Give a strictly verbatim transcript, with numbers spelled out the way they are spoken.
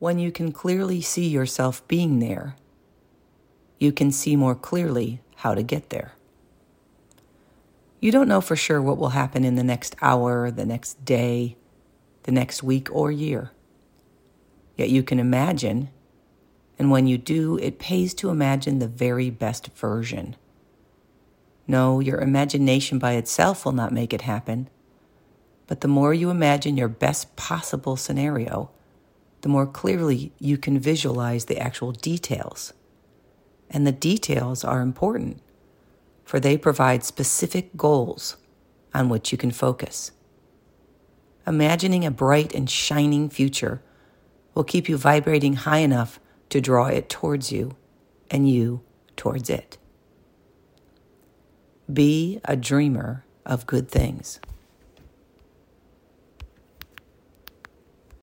when you can clearly see yourself being there, you can see more clearly how to get there. You don't know for sure what will happen in the next hour, the next day, the next week or year. Yet you can imagine, and when you do, it pays to imagine the very best version. No, your imagination by itself will not make it happen, but the more you imagine your best possible scenario, the more clearly you can visualize the actual details. And the details are important, for they provide specific goals on which you can focus. Imagining a bright and shining future will keep you vibrating high enough to draw it towards you and you towards it. Be a dreamer of good things.